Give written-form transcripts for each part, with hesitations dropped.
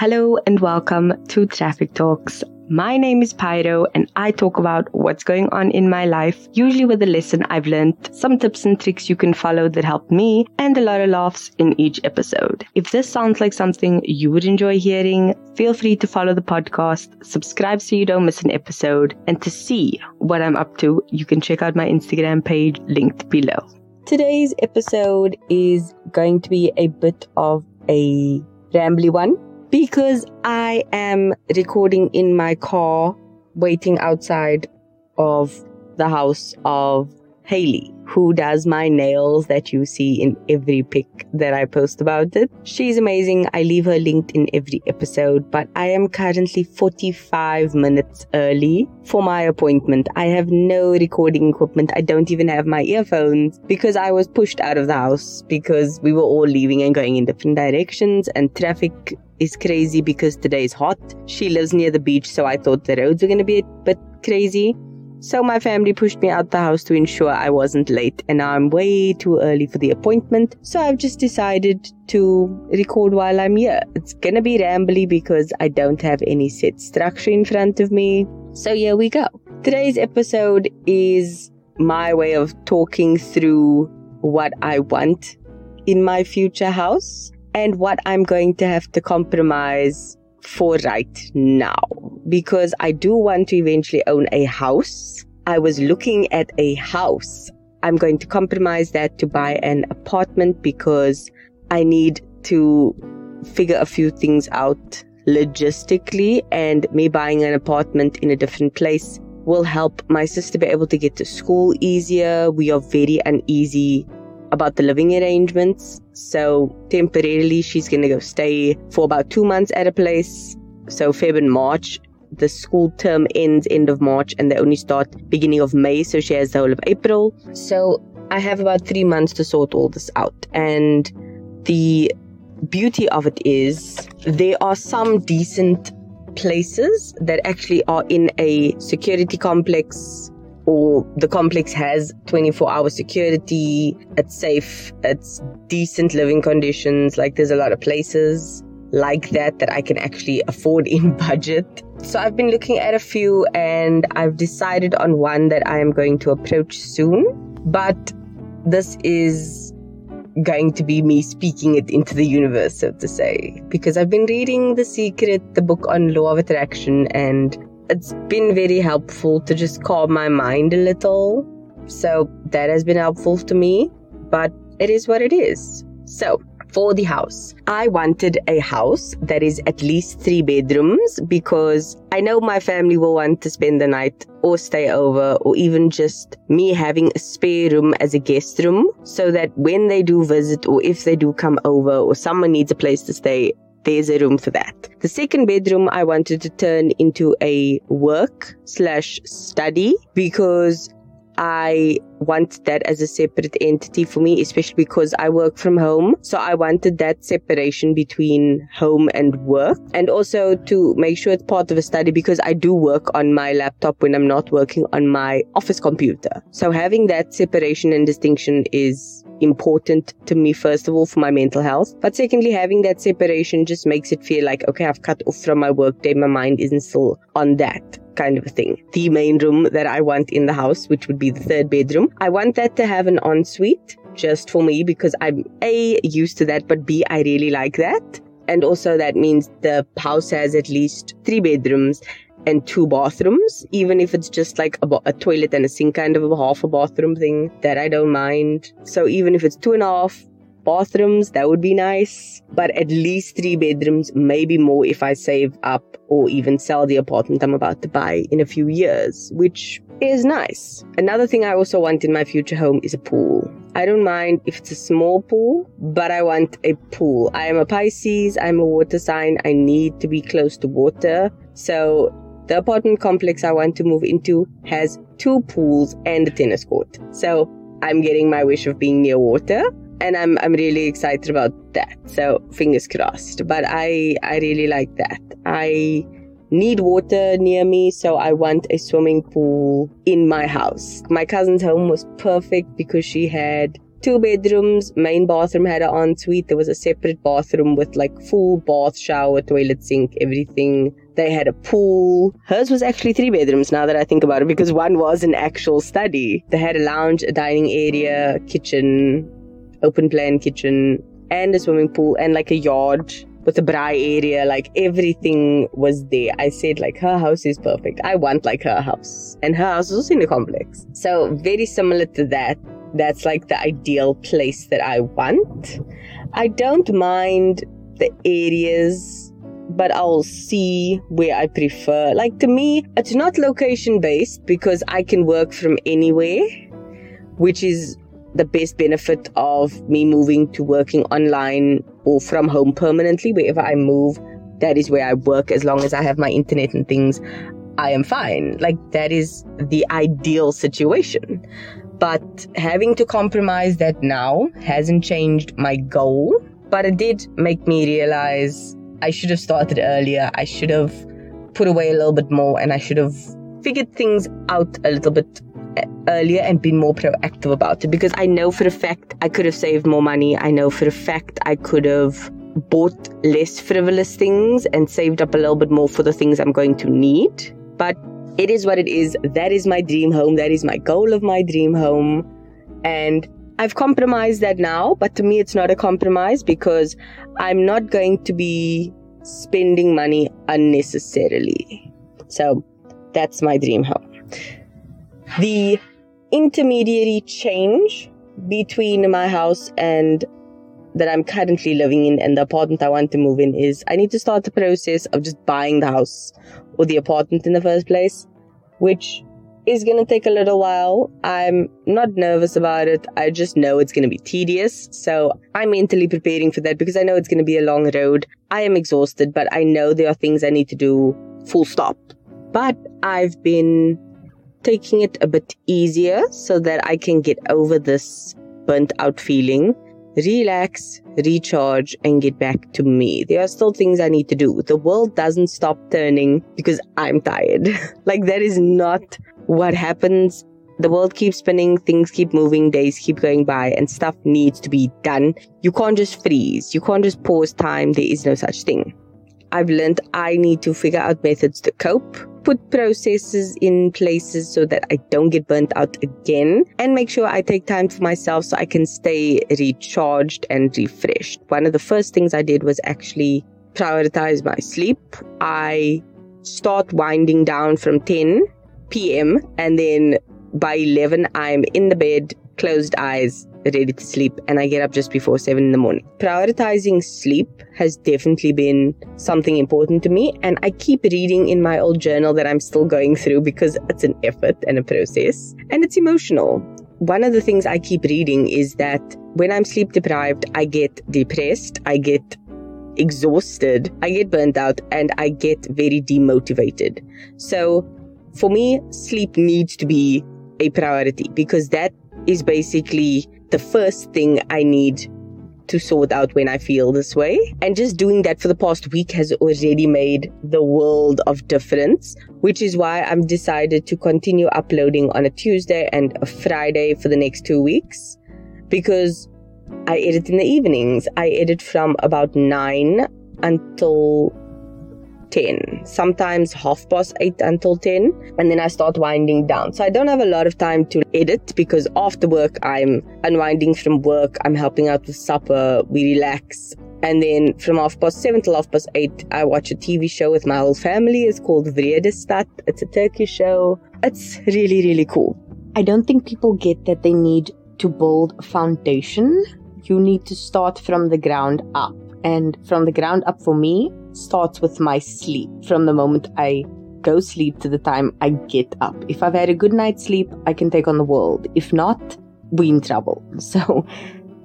Hello and welcome to Traffic Talks. My name is Pyro and I talk about what's going on in my life, usually with a lesson I've learned, some tips and tricks you can follow that helped me, and a lot of laughs in each episode. If this sounds like something you would enjoy hearing, feel free to follow the podcast, subscribe so you don't miss an episode, and to see what I'm up to, you can check out my Instagram page linked below. Today's episode is going to be a bit of a rambly one, because I am recording in my car, waiting outside of the house of Haley, who does my nails that you see in every pic that I post about it. She's amazing. I leave her linked in every episode, but I am currently 45 minutes early for my appointment. I have no recording equipment. I don't even have my earphones because I was pushed out of the house because we were all leaving and going in different directions, and traffic is crazy because today is hot. She lives near the beach, so I thought the roads were going to be a bit crazy. So my family pushed me out the house to ensure I wasn't late, and now I'm way too early for the appointment. So I've just decided to record while I'm here. It's gonna be rambly because I don't have any set structure in front of me. So here we go. Today's episode is my way of talking through what I want in my future house and what I'm going to have to compromise for right now, because I do want to eventually own a house. I was looking at a house. I'm going to compromise that to buy an apartment because I need to figure a few things out logistically, and me buying an apartment in a different place will help my sister be able to get to school easier. We are very uneasy about the living arrangements. So temporarily, she's going to go stay for about 2 months at a place. So Feb and March, the school term ends end of March and they only start beginning of May. So she has the whole of April. So I have about 3 months to sort all this out. And the beauty of it is there are some decent places that actually are in a security complex, or the complex has 24-hour security, it's safe, it's decent living conditions. Like, there's a lot of places like that I can actually afford in budget. So I've been looking at a few and I've decided on one that I am going to approach soon. But this is going to be me speaking it into the universe, so to say, because I've been reading The Secret, the book on Law of Attraction, and it's been very helpful to just calm my mind a little. So that has been helpful to me, but it is what it is. So for the house, I wanted a house that is at least 3 bedrooms, because I know my family will want to spend the night or stay over, or even just me having a spare room as a guest room, so that when they do visit, or if they do come over, or someone needs a place to stay, there's a room for that. The second bedroom I wanted to turn into a work/study, because I want that as a separate entity for me, especially because I work from home. So I wanted that separation between home and work, and also to make sure it's part of a study, because I do work on my laptop when I'm not working on my office computer. So having that separation and distinction is important to me, first of all, for my mental health. But secondly, having that separation just makes it feel like, okay, I've cut off from my work day. My mind isn't still on that kind of a thing. The main room that I want in the house, which would be the third bedroom, I want that to have an ensuite just for me, because I'm A, used to that, but B, I really like that. And also that means the house has at least 3 bedrooms and 2 bathrooms, even if it's just like a toilet and a sink, kind of a half a bathroom thing, that I don't mind. So even if it's 2.5 bathrooms, that would be nice, but at least 3 bedrooms, maybe more if I save up or even sell the apartment I'm about to buy in a few years, which is nice. Another thing I also want in my future home is a pool. I don't mind if it's a small pool, but I want a pool. I am a Pisces, I'm a water sign, I need to be close to water. So the apartment complex I want to move into has 2 pools and a tennis court. So I'm getting my wish of being near water, and I'm really excited about that. So fingers crossed. But I really like that. I need water near me, so I want a swimming pool in my house. My cousin's home was perfect because she had two bedrooms, main bathroom had an ensuite. There was a separate bathroom with like full bath, shower, toilet, sink, everything. They had a pool. Hers was actually three bedrooms now that I think about it, because one was an actual study. They had a lounge, a dining area, a kitchen, open plan kitchen, and a swimming pool, and like a yard with a braai area. Like everything was there. I said like, her house is perfect. I want like her house. And her house was also in a complex. So very similar to that. That's like the ideal place that I want. I don't mind the areas, but I'll see where I prefer. Like to me, it's not location based because I can work from anywhere, which is the best benefit of me moving to working online or from home permanently. Wherever I move, that is where I work. As long as I have my internet and things, I am fine. Like that is the ideal situation. But having to compromise that now hasn't changed my goal. But it did make me realize I should have started earlier. I should have put away a little bit more, and I should have figured things out a little bit earlier and been more proactive about it. Because I know for a fact I could have saved more money. I know for a fact I could have bought less frivolous things and saved up a little bit more for the things I'm going to need. But it is what it is. That is my dream home. That is my goal of my dream home. And I've compromised that now. But to me, it's not a compromise because I'm not going to be spending money unnecessarily. So that's my dream home. The intermediary change between my house and that I'm currently living in and the apartment I want to move in is I need to start the process of just buying the house or the apartment in the first place, which is going to take a little while. I'm not nervous about it. I just know it's going to be tedious. So I'm mentally preparing for that because I know it's going to be a long road. I am exhausted, but I know there are things I need to do, full stop. But I've been taking it a bit easier so that I can get over this burnt out feeling, relax, recharge, and get back to me. There are still things I need to do. The world doesn't stop turning because I'm tired. Like that is not what happens. The world keeps spinning, things keep moving, days keep going by, and stuff needs to be done. You can't just freeze. You can't just pause time. There is no such thing. I've learned I need to figure out methods to cope, put processes in places so that I don't get burnt out again, and make sure I take time for myself so I can stay recharged and refreshed. One of the first things I did was actually prioritize my sleep. I start winding down from 10 p.m. and then by 11 I'm in the bed, closed eyes, ready to sleep, and I get up just before 7 in the morning. Prioritizing sleep has definitely been something important to me, and I keep reading in my old journal that I'm still going through because it's an effort and a process, and it's emotional. One of the things I keep reading is that when I'm sleep deprived, I get depressed, I get exhausted, I get burnt out, and I get very demotivated. So for me, sleep needs to be a priority because that is basically the first thing I need to sort out when I feel this way. And just doing that for the past week has already made the world of difference, which is why I'm decided to continue uploading on a Tuesday and a Friday for the next 2 weeks, because I edit in the evenings. I edit from about 9 until 10, sometimes 8:30 until 10, and then I start winding down. So I don't have a lot of time to edit because after work I'm unwinding from work, I'm helping out with supper, we relax, and then from 7:30 till 8:30 I watch a TV show with my whole family. It's called Vredestad. It's a Turkish show. It's really, really cool. I don't think people get that they need to build a foundation. You need to start from the ground up, and from the ground up for me starts with my sleep. From the moment I go sleep to the time I get up. If I've had a good night's sleep, I can take on the world. If not, we're in trouble. So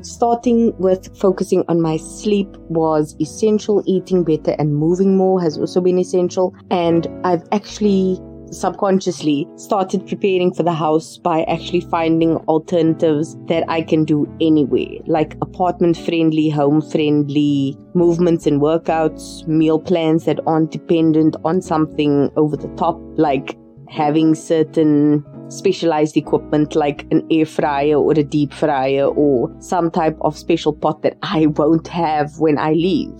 starting with focusing on my sleep was essential. Eating better and moving more has also been essential. And I've actually subconsciously started preparing for the house by actually finding alternatives that I can do anywhere, like apartment friendly, home friendly movements and workouts, meal plans that aren't dependent on something over the top, like having certain specialized equipment like an air fryer or a deep fryer or some type of special pot that I won't have when I leave.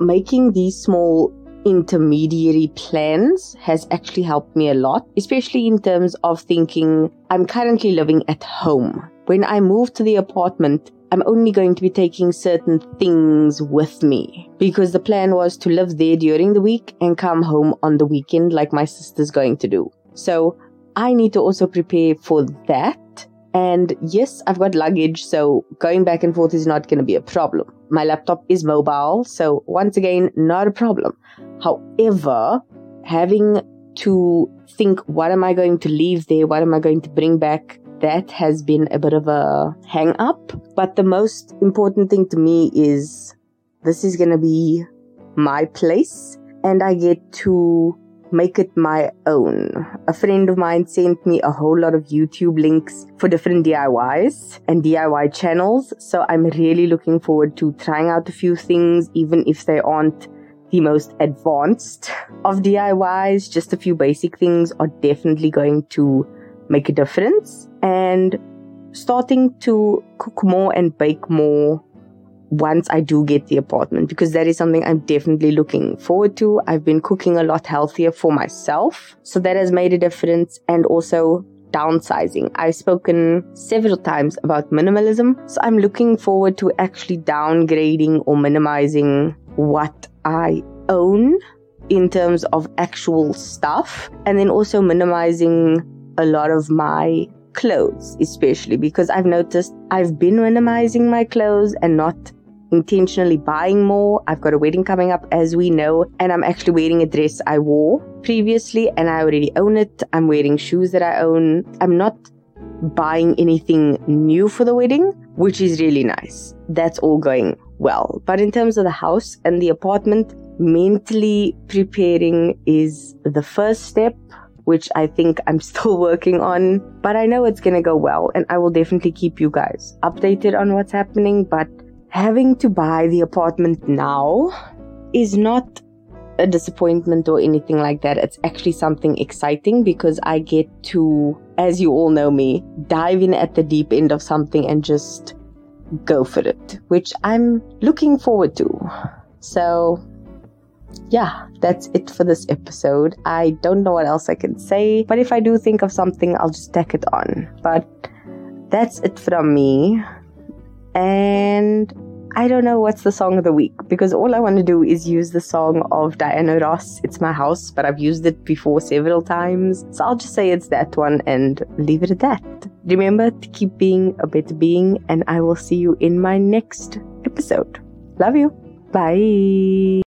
Making these small intermediary plans has actually helped me a lot, especially in terms of thinking I'm currently living at home. When I move to the apartment, I'm only going to be taking certain things with me because the plan was to live there during the week and come home on the weekend like my sister's going to do. So I need to also prepare for that. And yes, I've got luggage, so going back and forth is not going to be a problem. My laptop is mobile, so once again, not a problem. However, having to think, what am I going to leave there? What am I going to bring back? That has been a bit of a hang up. But the most important thing to me is this is going to be my place and I get to make it my own. A friend of mine sent me a whole lot of YouTube links for different DIYs and DIY channels. So I'm really looking forward to trying out a few things, even if they aren't the most advanced of DIYs. Just a few basic things are definitely going to make a difference. And starting to cook more and bake more once I do get the apartment, because that is something I'm definitely looking forward to. I've been cooking a lot healthier for myself, so that has made a difference. And also downsizing. I've spoken several times about minimalism, so I'm looking forward to actually downgrading or minimizing what I own in terms of actual stuff, and then also minimizing a lot of my clothes, especially because I've noticed I've been minimizing my clothes and not intentionally buying more. I've got a wedding coming up, as we know, and I'm actually wearing a dress I wore previously and I already own it. I'm wearing shoes that I own. I'm not buying anything new for the wedding, which is really nice. That's all going well. But in terms of the house and the apartment, mentally preparing is the first step, which I think I'm still working on, but I know it's going to go well and I will definitely keep you guys updated on what's happening. But having to buy the apartment now is not a disappointment or anything like that. It's actually something exciting because I get to, as you all know me, dive in at the deep end of something and just go for it, which I'm looking forward to. So yeah, that's it for this episode. I don't know what else I can say, but if I do think of something, I'll just tack it on. But that's it from me. And I don't know what's the song of the week, because all I want to do is use the song of Diana Ross, It's My House, but I've used it before several times. So I'll just say it's that one and leave it at that. Remember to keep being a better being, and I will see you in my next episode. Love you. Bye.